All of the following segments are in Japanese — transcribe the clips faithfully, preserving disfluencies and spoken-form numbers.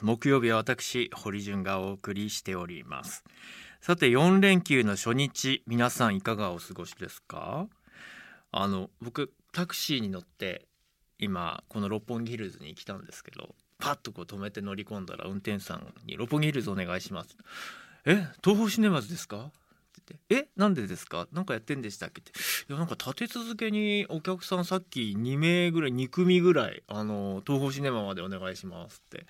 木曜日は私堀潤がお送りしております。さてよん連休の初日、皆さんいかがお過ごしですか？あの僕タクシーに乗って今この六本木ヒルズに来たんですけど、パッとこう止めて乗り込んだら運転手さんに六本木ヒルズお願いします。え、東宝シネマズですかって言って、え、なんでですか、なんかやってんでしたっけって、いやなんか立て続けにお客さんさっきに名ぐらいに組ぐらいあの東宝シネマまでお願いしますって。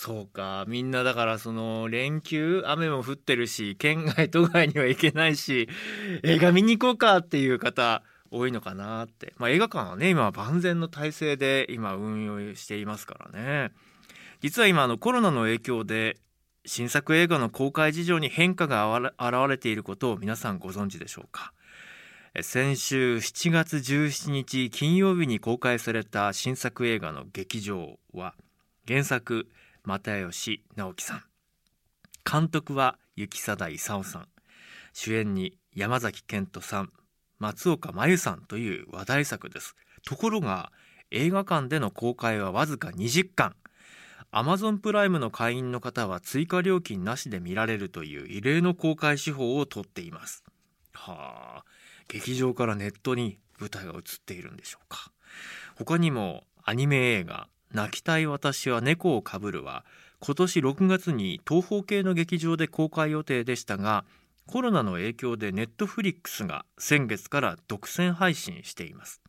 そうか、みんなだからその連休雨も降ってるし県外都外には行けないし映画見に行こうかっていう方多いのかなって、まあ、映画館はね今は万全の体制で今運用していますからね。実は今あのコロナの影響で新作映画の公開事情に変化が現れていることを皆さんご存知でしょうか？先週しちがつじゅうしちにち金曜日に公開された新作映画の劇場は原作又吉直樹さん、監督は行定勲さん、主演に山崎賢人さん、松岡真優さんという話題作です。ところが映画館での公開はわずかにじかん、アマゾンプライムの会員の方は追加料金なしで見られるという異例の公開手法を取っています。はあ、劇場からネットに舞台が移っているんでしょうか。他にもアニメ映画泣きたい私は猫をかぶるは今年ろくがつに東宝系の劇場で公開予定でしたが、コロナの影響でネットフリックスが先月から独占配信しています。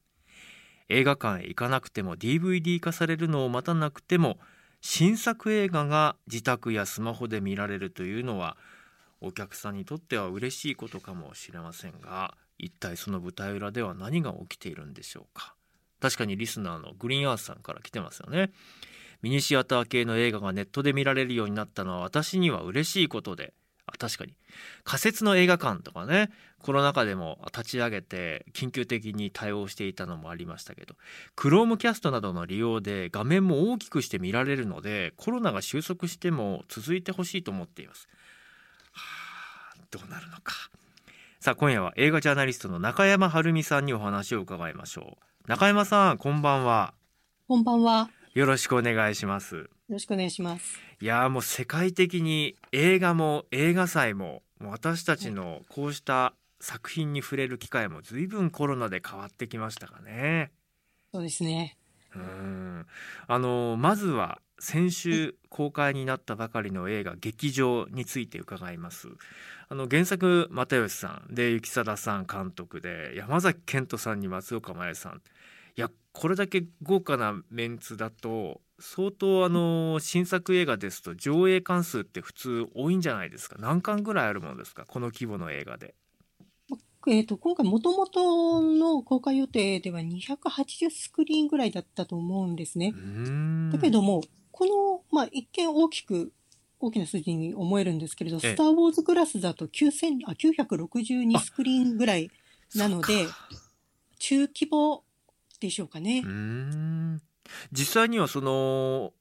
映画館へ行かなくても ディーブイディー 化されるのを待たなくても新作映画が自宅やスマホで見られるというのはお客さんにとっては嬉しいことかもしれませんが、一体その舞台裏では何が起きているんでしょうか。確かにリスナーのグリーンアースさんから来てますよね。ミニシアター系の映画がネットで見られるようになったのは私には嬉しいことで、あ、確かに仮設の映画館とかね、コロナ禍でも立ち上げて緊急的に対応していたのもありましたけど、クロームキャストなどの利用で画面も大きくして見られるので、コロナが収束しても続いてほしいと思っています。はあ、どうなるのか。さあ今夜は映画ジャーナリストの中山晴美さんにお話を伺いましょう。中山さん、こんばんは。こんばんは。よろしくお願いします。よろしくお願いします。いやもう世界的に映画も映画祭も、もう私たちのこうした作品に触れる機会も随分コロナで変わってきましたかね。そうですね。うーん、あのまずは先週公開になったばかりの映画劇場について伺います。あの原作又吉さんで行定さん監督で山崎賢人さんに松岡茉優さん、いやこれだけ豪華なメンツだと相当あの新作映画ですと上映館数って普通多いんじゃないですか？何館ぐらいあるものですか、この規模の映画で？えー、と今回もともとの公開予定ではにひゃくはちじゅうスクリーンぐらいだったと思うんですね。だけどもこの、まあ、一見大きく大きな数字に思えるんですけれど、スターウォーズクラスだときゅうせん、あ、きゅうひゃくろくじゅうにスクリーンぐらいなので中規模でしょうかね。うーん、実際にはその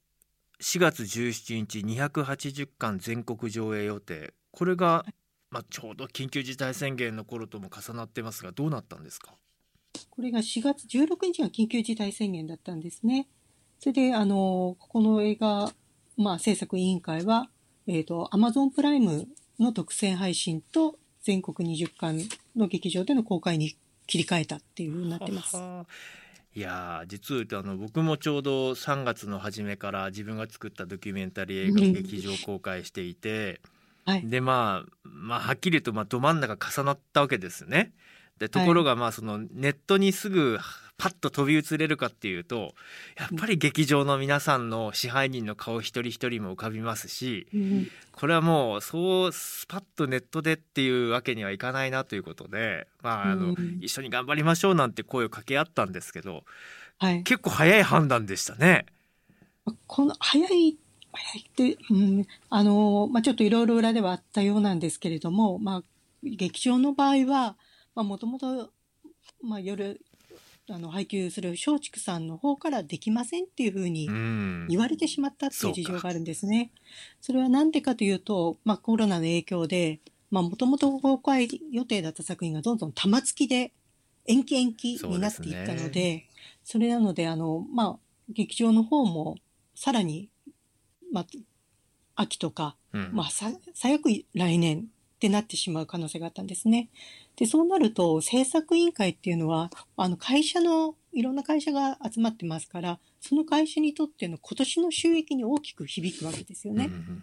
しがつじゅうしちにちにひゃくはちじゅっかん全国上映予定、これが、まあ、ちょうど緊急事態宣言の頃とも重なってますが、どうなったんですか？これがしがつじゅうろくにちが緊急事態宣言だったんですね。それであのここの映画、まあ、制作委員会は、えーと、Amazon プライムの独占配信と全国にじゅっかんの劇場での公開に切り替えたっていう風になってます。いや実はあの僕もちょうどさんがつの初めから自分が作ったドキュメンタリー映画の劇場公開していて、うん、はい、でまあ、まあはっきり言うと、まあ、ど真ん中重なったわけですね。でところがまあそのネットにすぐパッと飛び移れるかっていうと、やっぱり劇場の皆さんの支配人の顔一人一人も浮かびますし、これはもうそうスパッとネットでっていうわけにはいかないなということで、まあ、あの一緒に頑張りましょうなんて声を掛け合ったんですけど、はい、結構早い判断でしたね。この早い早いって、うん、あのまあ、ちょっといろいろ裏ではあったようなんですけれども、まあ、劇場の場合はもともと夜あの配給する松竹さんの方からできませんっていうふうに言われてしまったっていう事情があるんですね。 そ, それは何でかというと、まあ、コロナの影響でもともと公開予定だった作品がどんどん玉突きで延期延期になっていったの で, そ, で、ね、それなのであの、まあ、劇場の方もさらに、まあ、秋とか、うんまあ、さ最悪来年ってなってしまう可能性があったんですね。で、そうなると制作委員会っていうのはあの会社のいろんな会社が集まってますから、その会社にとっての今年の収益に大きく響くわけですよね、うんうんうん、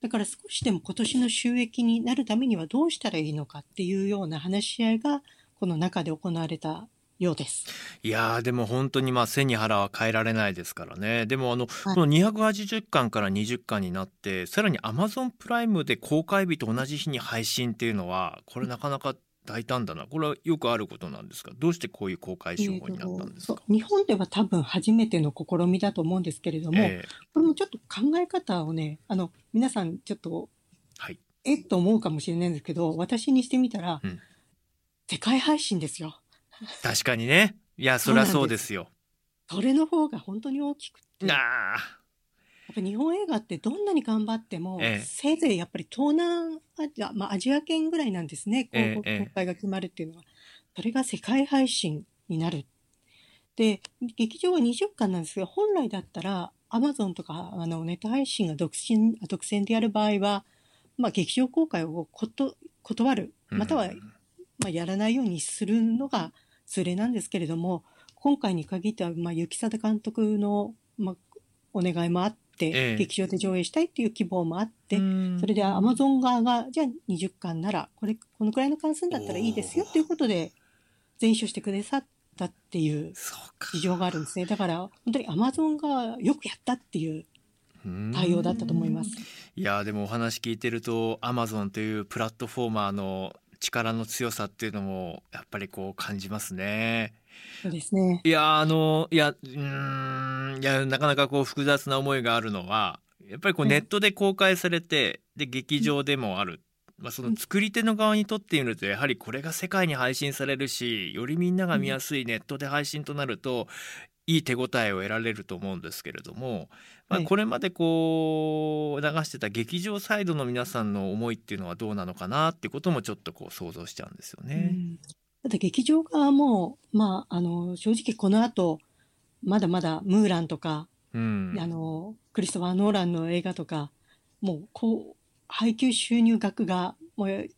だから少しでも今年の収益になるためにはどうしたらいいのかっていうような話し合いがこの中で行われたようです。いやーでも本当にまあ背に腹は変えられないですからね。でもあの、はい、このにひゃくはちじゅっかんからにじゅっかんになって、さらに Amazon プライムで公開日と同じ日に配信っていうのは、これなかなか大胆だな。これはよくあることなんですが、どうしてこういう公開手法になったんですか。えー、日本では多分初めての試みだと思うんですけれども、えー、これもちょっと考え方をね、あの皆さんちょっと、はい、えっと思うかもしれないんですけど、私にしてみたら、うん、世界配信ですよ。確かにね。いや、そりゃそうですよ。それの方が本当に大きくて、なあ、やっぱ日本映画ってどんなに頑張っても、ええ、せいぜいやっぱり東南アジア、まあ、アジア圏ぐらいなんですね、ええ、公開が決まるっていうのは。それが世界配信になる。で、劇場はにじゅっかんなんですが、本来だったら Amazon とかあのネット配信が独占、独占でやる場合は、まあ、劇場公開をこと断る、または、うんまあ、やらないようにするのが通例なんですけれども、今回に限っては、まあ、行定監督の、まあ、お願いもあって、ええ、劇場で上映したいっていう希望もあって、それで Amazon 側がじゃあにじゅっかんならこれこのくらいの関数だったらいいですよということで全書してくださったっていう事情があるんですね。だから本当に Amazon がよくやったっていう対応だったと思います。いやでもお話聞いてると Amazon というプラットフォーマーの力の強さっていうのもやっぱりこう感じますね。そうですね。いやあのいやうーんいやなかなかこう複雑な思いがあるのは、やっぱりこうネットで公開されて、で劇場でもある、まあ、その作り手の側にとってみると、やはりこれが世界に配信されるし、よりみんなが見やすいネットで配信となると、いい手応えを得られると思うんですけれども、まあ、これまでこう流してた劇場サイドの皆さんの思いっていうのはどうなのかなっていうこともちょっとこう想像しちゃうんですよね。うんただ劇場側も、まあ、あの正直この後まだまだムーランとか、うん、あのクリストファー・ノーランの映画とかもうこう配給収入額がもう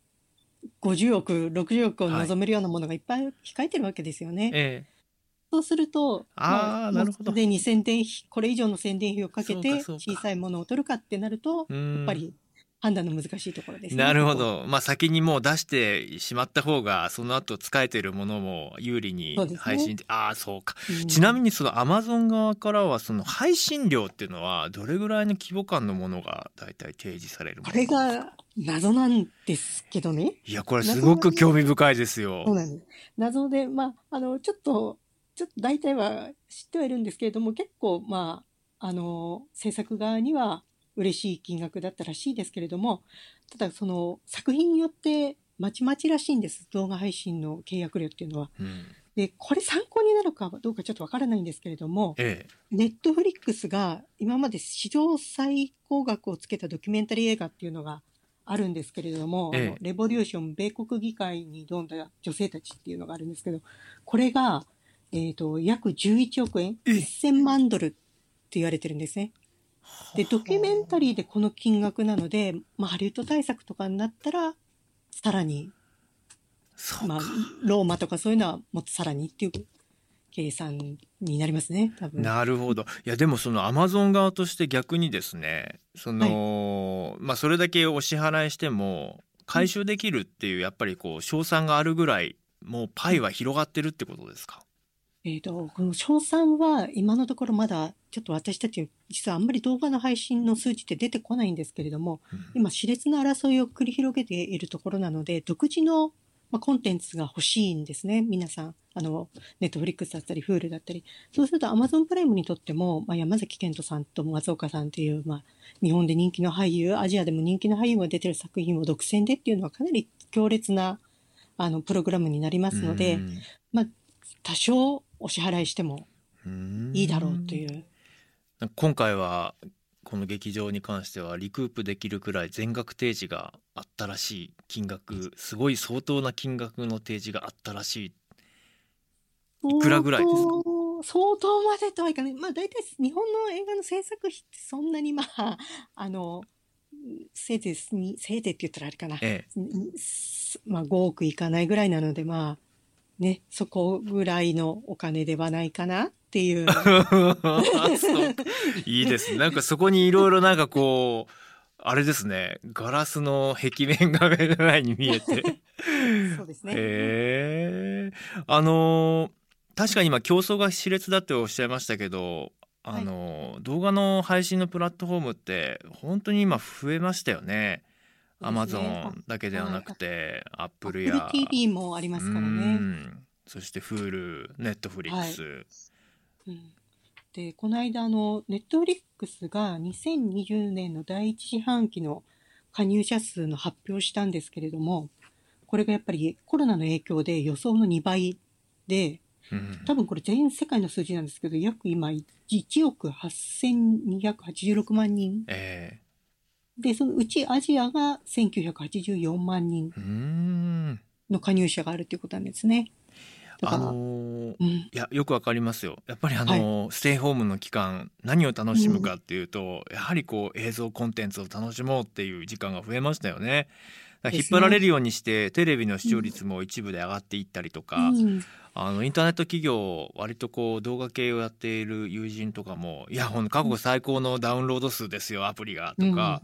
ごじゅうおくろくじゅうおくを望めるようなものがいっぱい控えてるわけですよね、はい、そうするとあ、まあ、なるほどでに宣伝費これ以上の宣伝費をかけて小さいものを取るかってなるとやっぱり判断の難しいところですね。なるほど、まあ、先にもう出してしまった方がその後使えているものも有利に配信で、ね、ああそうか、うん、ちなみにその Amazon 側からはその配信料っていうのはどれぐらいの規模感のものがだいたい提示されるものですか。これが謎なんですけどね。いやこれすごく興味深いですよ。そうなんです。謎で、まあ、あのちょっとちょっと大体は知ってはいるんですけれども、結構、まあ、あの制作側には嬉しい金額だったらしいですけれども、ただその作品によってまちまちらしいんです、動画配信の契約料っていうのは、うん、でこれ参考になるかどうかちょっとわからないんですけれども、ええ、ネットフリックスが今まで史上最高額をつけたドキュメンタリー映画っていうのがあるんですけれども、ええ、あのレボリューション米国議会に挑んだ女性たちっていうのがあるんですけど、これが、えーと、約じゅういちおくえんせんまんドルって言われてるんですね。でドキュメンタリーでこの金額なので、まあ、ハリウッド大作とかになったらさらに、まあ、ローマとかそういうのはもっとさらにっていう計算になりますね多分。なるほど。いやでもその Amazon 側として逆にですね、 その、はいまあ、それだけお支払いしても回収できるっていう、やっぱりこう賞賛があるぐらいもうパイは広がってるってことですか。えーと、この賞賛は今のところまだちょっと私たち実はあんまり動画の配信の数字って出てこないんですけれども、今熾烈な争いを繰り広げているところなので、独自のコンテンツが欲しいんですね皆さん。あのネットフリックスだったり Hulu だったり、そうすると Amazon プライムにとっても、まあ、山崎賢人さんと松岡さんという、まあ、日本で人気の俳優、アジアでも人気の俳優が出てる作品を独占でっていうのはかなり強烈なあのプログラムになりますので、まあ、多少お支払いしてもいいだろうという。今回はこの劇場に関してはリクープできるくらい全額提示があったらしい金額、すごい相当な金額の提示があったらしい。いくらぐらいですか。相当までとはいかない。まあ大体日本の映画の制作費ってそんなにまああのせいぜいせいぜいって言ったらあれかな、ええ、まあごおくいかないぐらいなのでまあねそこぐらいのお金ではないかなっていう。いいですね。なんかそこにいろいろなんかこうあれですね、ガラスの壁面が目の前に見えて。そうですね。えー、あのー。確かに今競争が熾烈だっておっしゃいましたけど、あの、はい、動画の配信のプラットフォームって本当に今増えましたよね。アマゾンだけではなくて、アップルや Apple ティーブイ もありますからね。うんそして Hulu、Netflix。うん、でこの間あの Netflix がにせんにじゅうねんのだいいち四半期の加入者数の発表したんですけれども、これがやっぱりコロナの影響で予想のにばいで。うん、多分これ全世界の数字なんですけど約今いちおくはっせんにひゃくはちじゅうろくまんにん、えー、でそのうちアジアがせんきゅうひゃくはちじゅうよんまんにんの加入者があるということなんですね。だからあのーうん、いやよくわかりますよ。やっぱりあのーはい、ステイホームの期間何を楽しむかっていうと、うん、やはりこう映像コンテンツを楽しもうっていう時間が増えましたよね。引っ張られるようにして、ね、テレビの視聴率も一部で上がっていったりとか、うん、あのインターネット企業割とこう動画系をやっている友人とかもいやほん過去最高のダウンロード数ですよアプリがとか、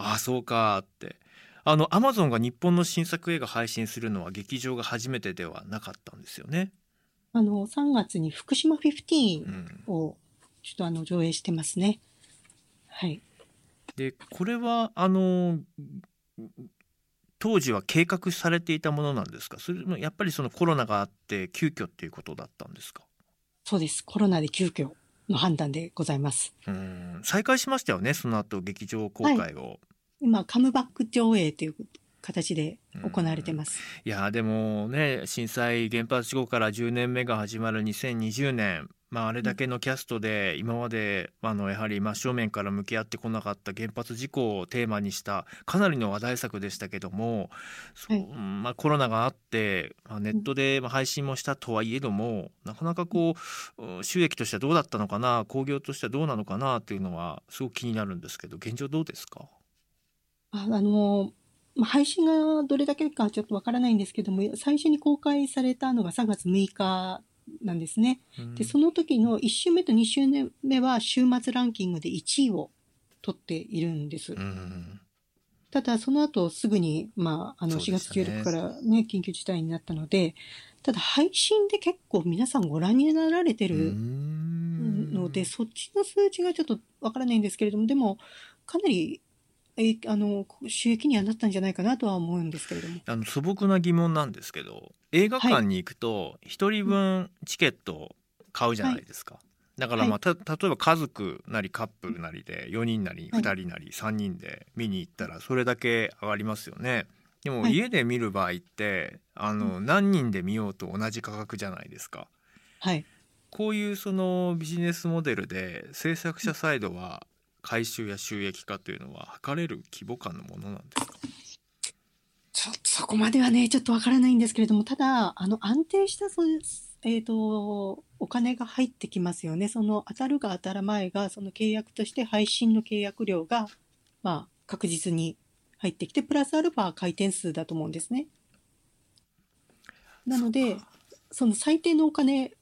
うん、ああそうかってあの Amazon が日本の新作映画配信するのは劇場が初めてではなかったんですよね。あのさんがつに福島じゅうごをちょっとあの上映してますね、うん、はい。でこれはあの当時は計画されていたものなんですか。それもやっぱりそのコロナがあって急遽っていうことだったんですか。そうです。コロナで急遽の判断でございます。うーん再開しましたよね。その後劇場公開を、はい、今カムバック上映という形で行われてます。いやでもね震災原発事故からじゅうねんめが始まるにせんにじゅうねん、まあ、あれだけのキャストで今まであのやはり真正面から向き合ってこなかった原発事故をテーマにしたかなりの話題作でしたけども、そう、まあ、コロナがあって、まあ、ネットで配信もしたとはいえどもなかなかこう収益としてはどうだったのかな興行としてはどうなのかなというのはすごく気になるんですけど現状どうですか。あの配信がどれだけかちょっとわからないんですけども最初に公開されたのがさんがつむいかなんですね。でその時のいち週目とに週目は週末ランキングでいちいを取っているんです。うんただその後すぐに、まあ、あのしがつじゅうろくにちから、ねね、緊急事態になったのでただ配信で結構皆さんご覧になられてるのでそっちの数値がちょっとわからないんですけれどもでもかなりえあの収益にはなったんじゃないかなとは思うんですけれどもあの素朴な疑問なんですけど映画館に行くとひとりぶんチケットを買うじゃないですか、はい、だから、まあ、た例えば家族なりカップルなりでよにんなりふたりなりさんにんで見に行ったらそれだけ上がりますよね。でも家で見る場合ってあの何人で見ようと同じ価格じゃないですか、はい、こういうそのビジネスモデルで制作者サイドは回収や収益化というのは測れる規模感のものなんですか。ちょっとそこまではねちょっとわからないんですけれどもただあの安定したそう、えーと、お金が入ってきますよね。その当たるが当たらないがその契約として配信の契約料が、まあ、確実に入ってきてプラスアルファ回転数だと思うんですね。なので そ, その最低のお金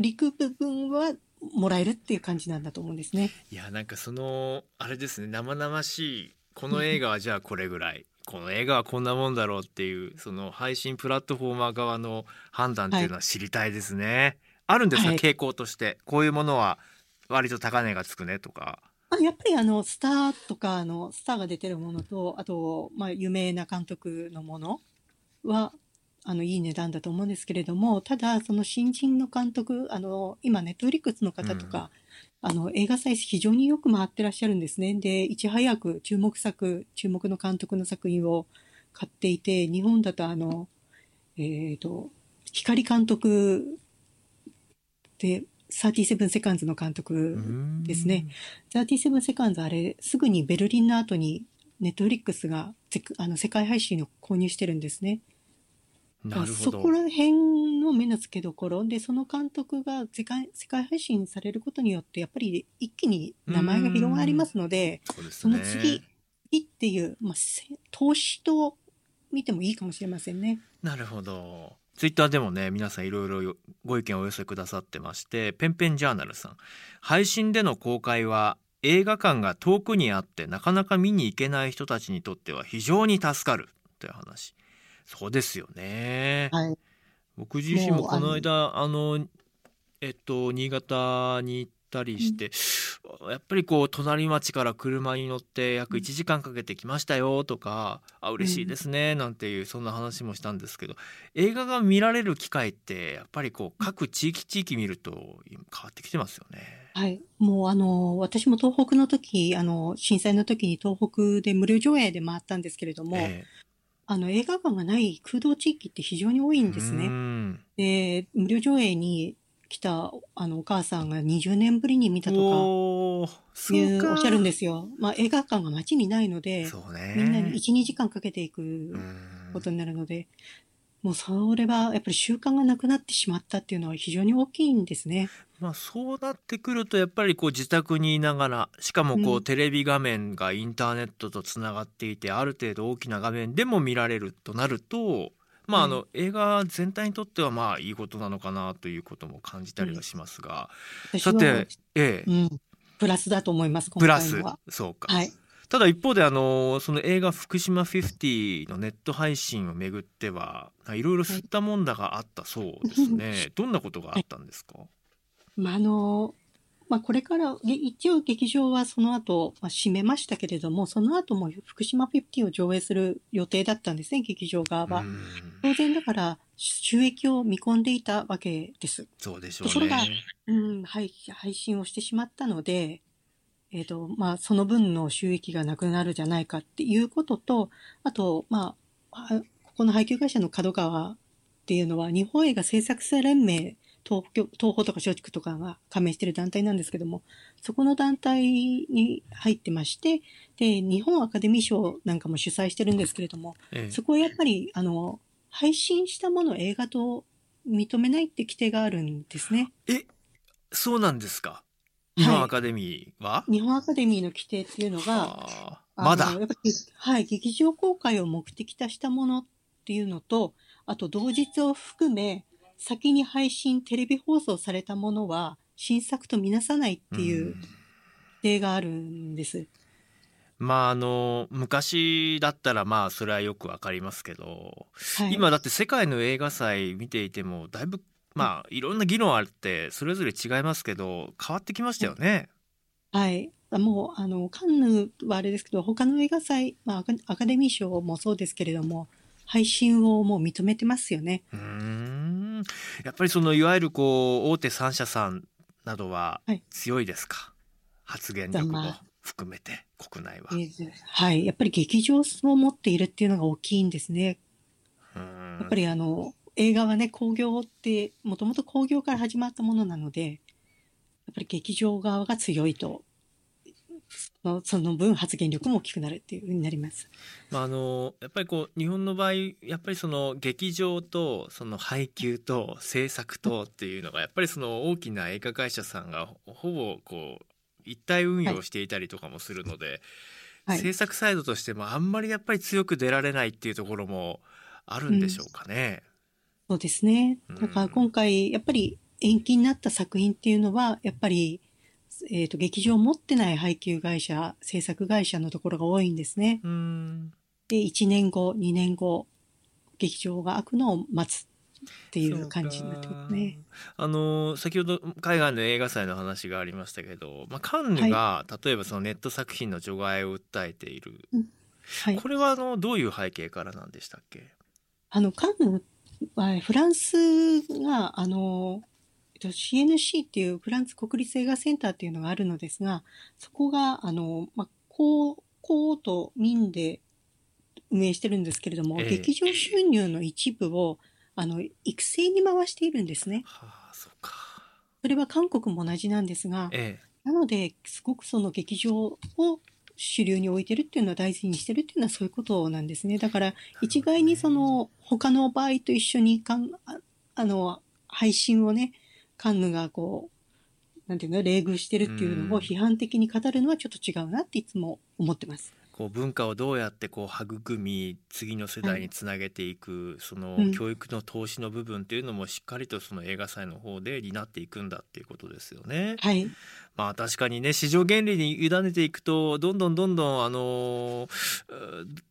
リクープ分はもらえるっていう感じなんだと思うんですね。いやなんかそのあれですね生々しいこの映画はじゃあこれぐらいこの映画はこんなもんだろうっていうその配信プラットフォーマー側の判断っていうのは知りたいですね、はい、あるんですか、はい、傾向としてこういうものは割と高値がつくねとか。やっぱりあのスターとかあのスターが出てるものとあとまあ有名な監督のものはあのいい値段だと思うんですけれどもただその新人の監督あの今ネットフリックスの方とか、うん、あの映画祭非常によく回ってらっしゃるんですね。でいち早く注目作注目の監督の作品を買っていて日本だとあの、えー、と光監督でサーティーセブンセカンズの監督ですね、うん、サーティーセブンセカンズあれすぐにベルリンの後にネットフリックスがあの世界配信を購入してるんですね。なるほど。そこら辺のも目の付けどころで、その監督が世界、世界配信されることによってやっぱり一気に名前が広がりますので、そうですね、その次っていう、まあ、投資と見てもいいかもしれませんね。なるほど。ツイッターでもね、皆さんいろいろご意見をお寄せくださってまして、ペンペンジャーナルさん、配信での公開は映画館が遠くにあってなかなか見に行けない人たちにとっては非常に助かるという話。そうですよね、はい、僕自身もこの間あのえっと新潟に行ったりして、うん、やっぱりこう隣町から車に乗って約いちじかんかけてきましたよとか、あ嬉しいですねなんていう、そんな話もしたんですけど、映画が見られる機会ってやっぱりこう各地域地域見ると変わってきてますよね。はい、もうあの私も東北の時、あの震災の時に東北で無料上映で回ったんですけれども、ええ、あの映画館がない空洞地域って非常に多いんですね。うん、で無料上映に来たあのお母さんがにじゅうねんぶりに見たとかおっしゃるんですよ。まあ、映画館が街にないので、そうね、みんなに いち,に 時間かけていくことになるので、もうそれはやっぱり習慣がなくなってしまったっていうのは非常に大きいんですね。まあ、そうなってくるとやっぱりこう自宅にいながら、しかもこうテレビ画面がインターネットとつながっていて、ある程度大きな画面でも見られるとなると、まあ、あの映画全体にとってはまあいいことなのかなということも感じたりはしますが、うん、さて、ええ、うん、プラスだと思います。今回はプラス、そうか、はい。ただ一方であのその映画福島ごじゅうのネット配信をめぐってはいろいろ吸ったもんだがあったそうですね、はい、どんなことがあったんですか？はい、まああのまあ、これから一応劇場はその後、まあ、閉めましたけれども、その後も福島ごじゅうを上映する予定だったんですね、劇場側は。当然だから収益を見込んでいたわけです。そうでしょうね。ところが、うん、配信をしてしまったので、えーとまあ、その分の収益がなくなるじゃないかっていうことと、あと、まあ、ここの配給会社の角川っていうのは日本映画制作者連盟、東宝とか松竹とかが加盟している団体なんですけども、そこの団体に入ってまして、で日本アカデミー賞なんかも主催してるんですけれども、ええ、そこはやっぱりあの配信したものを映画と認めないって規定があるんですね。え、そうなんですか？日本アカデミーは、はい、日本アカデミーの規定っていうのが、あまだやっぱり、はい、劇場公開を目的としたものっていうのと、あと同日を含め先に配信テレビ放送されたものは新作と見なさないっていう規定があるんです。まあ、あの昔だったらまあそれはよくわかりますけど、はい、今だって世界の映画祭見ていてもだいぶまあいろんな議論あってそれぞれ違いますけど変わってきましたよね。はい、はい、もうあのカンヌはあれですけど、他の映画祭、まあ、アカデミー賞もそうですけれども配信をもう認めてますよね。うーん、やっぱりそのいわゆるこう大手さん社さんなどは強いですか？はい、発言力も含めて国内は、はい、やっぱり劇場を持っているっていうのが大きいんですね。うーん、やっぱりあの映画はね、興行ってもともと興行から始まったものなので、やっぱり劇場側が強いとその、 その分発言力も大きくなるっていう風になります。まあ、あのやっぱりこう日本の場合やっぱりその劇場とその配給と制作とっていうのがやっぱりその大きな映画会社さんがほぼこう一体運用していたりとかもするので、はい、制作サイドとしてもあんまりやっぱり強く出られないっていうところもあるんでしょうかね。うん、そうですね。だから今回やっぱり延期になった作品っていうのはやっぱり、えーと、劇場を持ってない配給会社制作会社のところが多いんですね。うん、でいちねんごにねんご劇場が開くのを待つっていう感じになってますね。あの先ほど海外の映画祭の話がありましたけど、まあ、カンヌが、はい、例えばそのネット作品の除外を訴えている、うん、はい、これはあのどういう背景からなんでしたっけ？あのカンヌフランスがあの シーエヌシー っていうフランス国立映画センターっていうのがあるのですが、そこがあの、まあ、公と民で運営してるんですけれども、えー、劇場収入の一部をあの育成に回しているんですね。はあ、そうか。それは韓国も同じなんですが、えー、なのですごくその劇場を主流に置いてるっていうのは大事にしてるっていうのはそういうことなんですね。だから一概にその他の場合と一緒にかんあの、配信をね、カンヌがこう、なんていうの、冷遇してるっていうのを批判的に語るのはちょっと違うなっていつも思ってます。こう文化をどうやってこう育み次の世代につなげていく、はい、その教育の投資の部分というのもしっかりとその映画祭の方で担っていくんだっていうことですよね、はい。まあ、確かにね、市場原理に委ねていくとどんどんどんどん、あのー、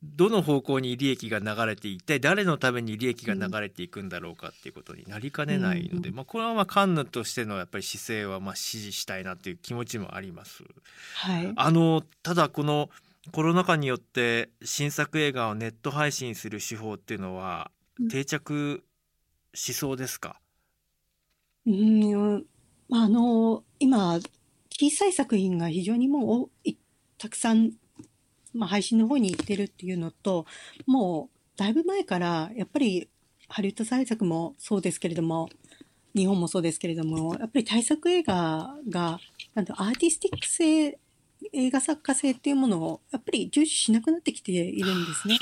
どの方向に利益が流れて一体誰のために利益が流れていくんだろうかっていうことになりかねないので、うん、まあ、これはまあカンヌとしてのやっぱり姿勢はまあ支持したいなという気持ちもあります、はい。あのただこのコロナ禍によって新作映画をネット配信する手法っていうのは定着しそうですか？うん、あの今小さい作品が非常にもうたくさん、まあ、配信の方に行ってるっていうのと、もうだいぶ前からやっぱりハリウッド制作もそうですけれども、日本もそうですけれども、やっぱり大作映画がなんとアーティスティック性、映画作家性っていうものをやっぱり重視しなくなってきているんですね。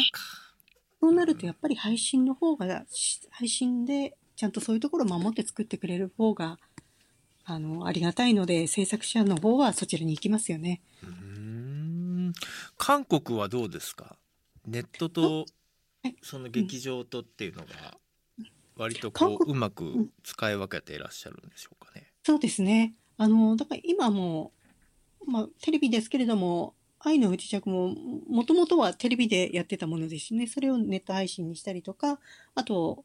そうなるとやっぱり配信の方が、配信でちゃんとそういうところを守って作ってくれる方が あの、ありがたいので、制作者の方はそちらに行きますよね。うーん、韓国はどうですか？ネットとその劇場とっていうのが割とこううまく使い分けていらっしゃるんでしょうかね。そうですね。あのだから今もまあ、テレビですけれども、愛の不時着ももともとはテレビでやってたものですね。それをネット配信にしたりとか、あと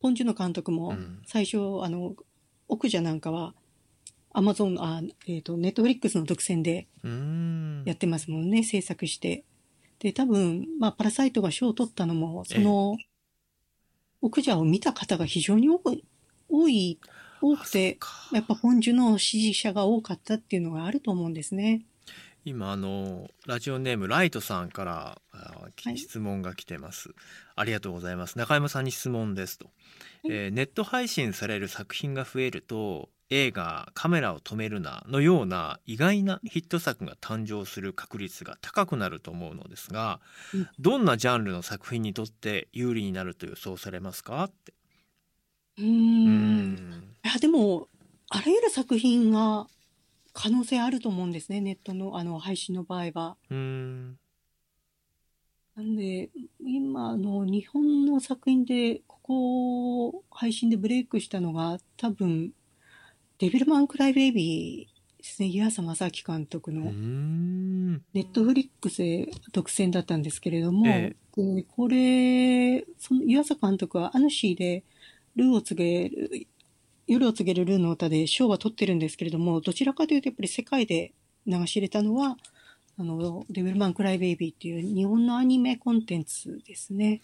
ポン・ジュノ監督も最初、うん、あのオクジャなんかはアマゾン、あ、えーと、ネットフリックスの独占でやってますもんね、うん、制作して。で多分、まあ、パラサイトが賞を取ったのもそのオクジャを見た方が非常に多い。多い多くて、やっぱ本樹の支持者が多かったっていうのがあると思うんですね。今あのラジオネームライトさんから質問が来てます、はい、ありがとうございます。中山さんに質問ですと、はい。えー、ネット配信される作品が増えると映画カメラを止めるなのような意外なヒット作が誕生する確率が高くなると思うのですが、うん、どんなジャンルの作品にとって有利になると予想されますかって。うーん、うーん、いやでもあらゆる作品が可能性あると思うんですね、ネット の, あの配信の場合は。うーん、なんで今の日本の作品でここを配信でブレイクしたのが多分デビルマンクライベイビーですね、湯浅正明監督の。うーん、ネットフリックスで独占だったんですけれども、ええ、でこれその湯浅監督はアヌシーでルーを告げる夜を告げるルーの歌で賞は取ってるんですけれども、どちらかというとやっぱり世界で流し入れたのはあのデビルマンクライベイビーっていう日本のアニメコンテンツですね。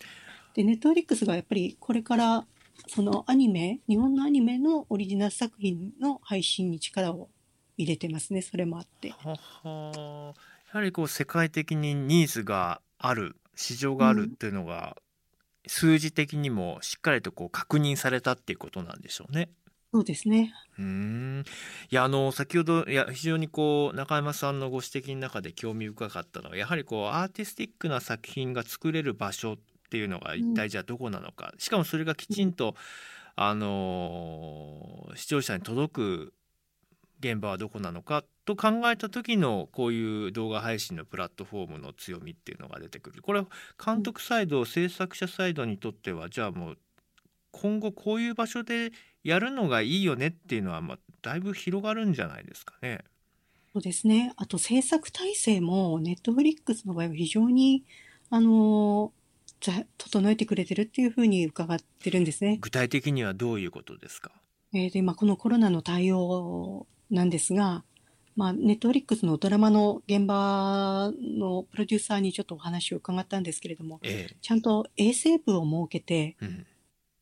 でネットフリックスがやっぱりこれからそのアニメ、日本のアニメのオリジナル作品の配信に力を入れてますね。それもあってはは、やはりこう世界的にニーズがある、市場があるっていうのが、うん、数字的にもしっかりとこう確認されたっていうことなんでしょうね。そうですね。うーん、いやあの先ほど、いや非常にこう中山さんのご指摘の中で興味深かったのは、やはりこうアーティスティックな作品が作れる場所っていうのが一体じゃあどこなのか、うん、しかもそれがきちんと、うん、あの視聴者に届く現場はどこなのかと考えた時のこういう動画配信のプラットフォームの強みっていうのが出てくる。これは監督サイド、制作者サイドにとってはじゃあもう今後こういう場所でやるのがいいよねっていうのは、まあだいぶ広がるんじゃないですかね。そうですね。あと制作体制もネットフリックスの場合は非常にあの整えてくれてるっていうふうに伺ってるんですね。具体的にはどういうことですか？えー、で今このコロナの対応なんですが、まあ、ネットフリックスのドラマの現場のプロデューサーにちょっとお話を伺ったんですけれども、ええ、ちゃんと衛生部を設けて、うん、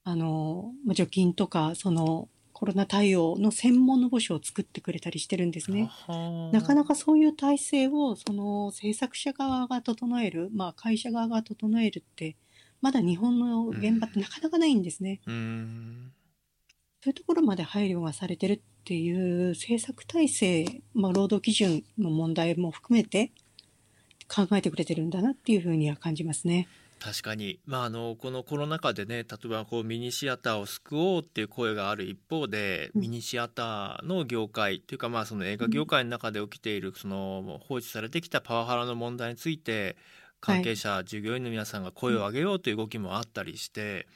あの除菌とかそのコロナ対応の専門の部署を作ってくれたりしてるんですね。なかなかそういう体制をその制作者側が整える、まあ、会社側が整えるってまだ日本の現場ってなかなかないんですね、うんうん。そういうところまで配慮がされてるっていう制作体制、まあ、労働基準の問題も含めて考えてくれてるんだなっていうふうには感じますね。確かに、まあ、あのこのコロナ禍でね、例えばこうミニシアターを救おうっていう声がある一方で、うんミニシアターの業界というか、まあ、その映画業界の中で起きているその放置されてきたパワハラの問題について関係者、はい、従業員の皆さんが声を上げようという動きもあったりして、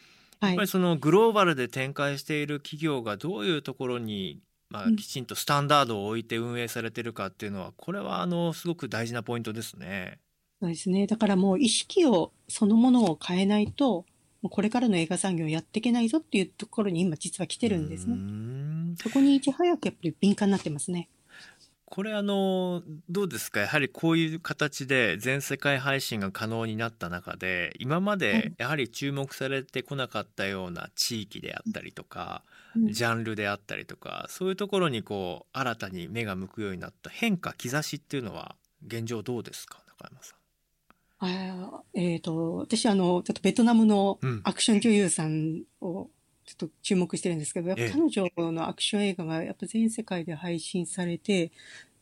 はい、やっぱりそのグローバルで展開している企業がどういうところに、まあ、きちんとスタンダードを置いて運営されているかっていうのは、これはあのすごく大事なポイントですね。そうですね。だからもう意識をそのものを変えないと、これからの映画産業をやっていけないぞっていうところに今実は来てるんですね。そこにいち早くやっぱり敏感になってますね。これあのどうですか、やはりこういう形で全世界配信が可能になった中で、今までやはり注目されてこなかったような地域であったりとか、うん、ジャンルであったりとか、そういうところにこう新たに目が向くようになった変化、兆しっていうのは現状どうですか、中山さん。あえー、と私あのちょっとベトナムのアクション女優さんをちょっと注目してるんですけど、うん、彼女のアクション映画がやっぱ全世界で配信されて、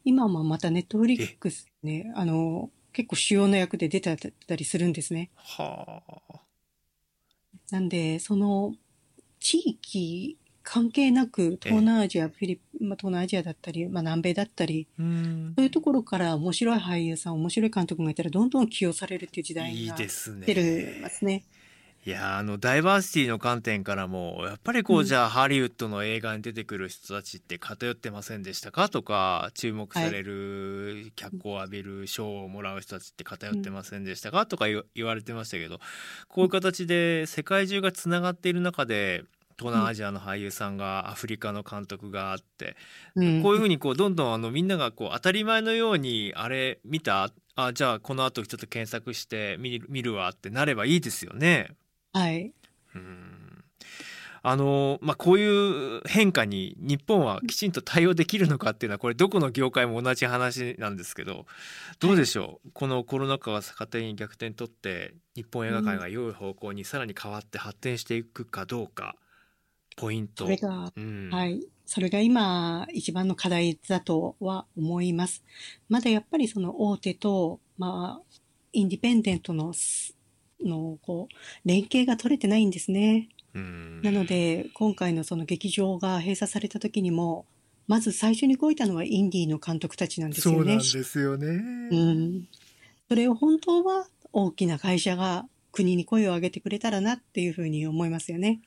今もまたネットフリックスね、あの結構主要な役で出てたりするんですね。はあ、なんでその地域関係なく、東南アジア、フィリピン、まあ、東南アジアだったり、まあ、南米だったり、うんそういうところから面白い俳優さん、面白い監督がいたらどんどん起用されるっていう時代が出てますね。いいですね。いや、あのダイバーシティの観点からもやっぱりこう、うん、じゃあハリウッドの映画に出てくる人たちって偏ってませんでしたかとか、注目される、はい、脚光を浴びる賞をもらう人たちって偏ってませんでしたか、うん、とか言われてましたけど、こういう形で世界中がつながっている中で、東南アジアの俳優さんが、アフリカの監督があって、うん、こういうふうにこうどんどんあのみんながこう当たり前のように、あれ見た、あじゃあこの後ちょっと検索して見る、見るわってなればいいですよね。はい。うんあのまあ、こういう変化に日本はきちんと対応できるのかっていうのは、これどこの業界も同じ話なんですけど、どうでしょう、はい、このコロナ禍が逆手に逆転とって日本映画界が良い方向にさらに変わって発展していくかどうか、ポイント。それが、うんはい、それが今一番の課題だとは思います。まだやっぱりその大手と、まあ、インディペンデントの、のこう連携が取れてないんですね。うんなので今回のその劇場が閉鎖された時にも、まず最初に動いたのはインディーの監督たちなんですよね。そうなんですよね。うんそれを本当は大きな会社が国に声を上げてくれたらなっていうふうに思いますよね。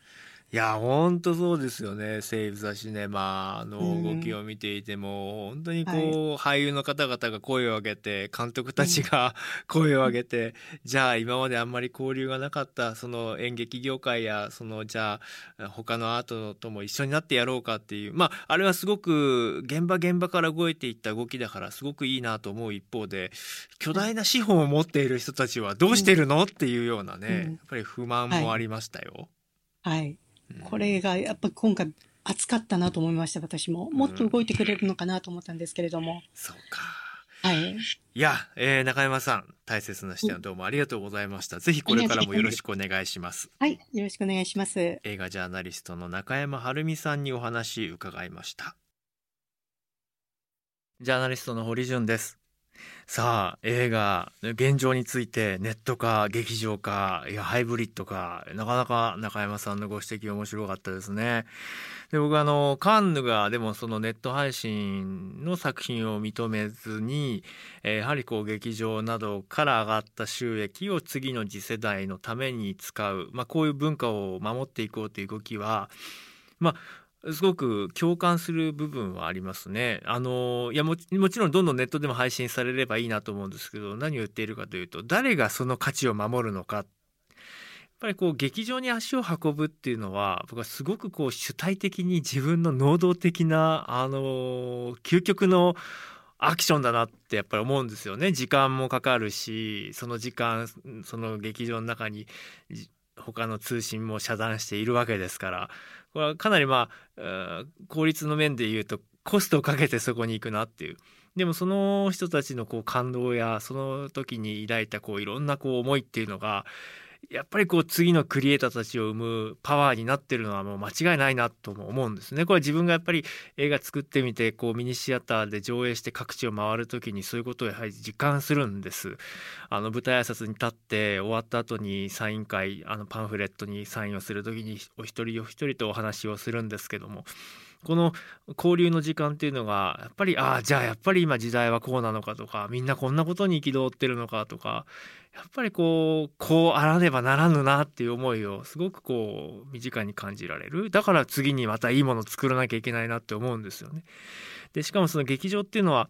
いや本当そうですよね。セーブ・ザ・シネマの動きを見ていても、うん、本当にこう、はい、俳優の方々が声を上げて、監督たちが声を上げて、うん、じゃあ今まであんまり交流がなかったその演劇業界や、そのじゃあ他のアートとも一緒になってやろうかっていう、まああれはすごく現場現場から動いていった動きだからすごくいいなと思う一方で、巨大な資本を持っている人たちはどうしてるのっていうようなね、うん、やっぱり不満もありましたよ。はい、はいこれがやっぱり今回熱かったなと思いました。私ももっと動いてくれるのかなと思ったんですけれども、うん、そうかはい、いや、えー、中山さん大切な視点をどうもありがとうございました、うん、ぜひこれからもよろしくお願いします。はいよろしくお願いします。映画ジャーナリストの中山晴美さんにお話伺いました。ジャーナリストの堀潤です。さあ映画現状について、ネットか劇場かいやハイブリッドか、なかなか中山さんのご指摘面白かったですね。で僕あのカンヌがでもそのネット配信の作品を認めずに、えー、やはりこう劇場などから上がった収益を次の次世代のために使う、まあ、こういう文化を守っていこうという動きはまあすごく共感する部分はありますね。あのいや も, もちろんどんどんネットでも配信されればいいなと思うんですけど、何を言っているかというと、誰がその価値を守るのか。やっぱりこう劇場に足を運ぶっていうのは、僕はすごくこう主体的に自分の能動的なあの究極のアクションだなってやっぱり思うんですよね。時間もかかるし、その時間その劇場の中に他の通信も遮断しているわけですから、これはかなりまあ効率の面でいうとコストをかけてそこに行くなっていう。でもその人たちのこう感動やその時に抱いたこういろんなこう思いっていうのがやっぱりこう次のクリエイターたちを生むパワーになってるのはもう間違いないなとも思うんですね。これは自分がやっぱり映画作ってみてこうミニシアターで上映して各地を回るときにそういうことをやはり実感するんです。あの舞台挨拶に立って終わった後にサイン会、あのパンフレットにサインをするときにお一人お一人とお話をするんですけども、この交流の時間っていうのがやっぱりああじゃあやっぱり今時代はこうなのかとか、みんなこんなことに憤ってるのかとか、やっぱりこうこうあらねばならぬなっていう思いをすごくこう身近に感じられる。だから次にまたいいものを作らなきゃいけないなって思うんですよね。でしかもその劇場っていうのは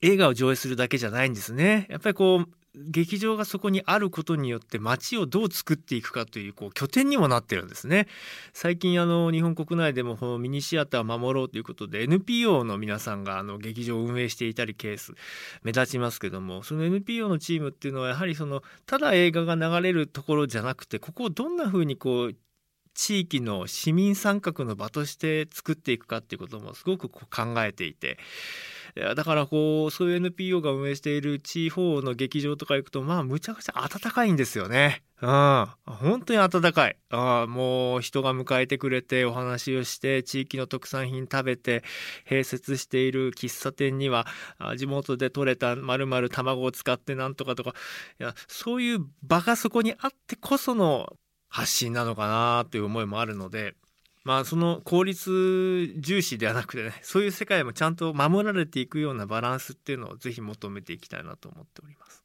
映画を上映するだけじゃないんですね。やっぱりこう劇場がそこにあることによって街をどう作っていくかという、 こう拠点にもなってるんですね。最近あの日本国内でもこのミニシアターを守ろうということで エヌピーオー の皆さんがあの劇場を運営していたりケース目立ちますけども、その エヌピーオー のチームっていうのはやはりそのただ映画が流れるところじゃなくて、ここをどんな風にこう地域の市民参画の場として作っていくかっていうこともすごくこう考えていて、だからこうそういう エヌピーオー が運営している地方の劇場とか行くとまあむちゃくちゃ温かいんですよね。うん、本当に温かい。あもう人が迎えてくれてお話をして地域の特産品食べて、併設している喫茶店には地元で採れた丸々卵を使ってなんとかとか、いやそういう場がそこにあってこその発信なのかなという思いもあるので、まあその効率重視ではなくてね、そういう世界もちゃんと守られていくようなバランスっていうのをぜひ求めていきたいなと思っております。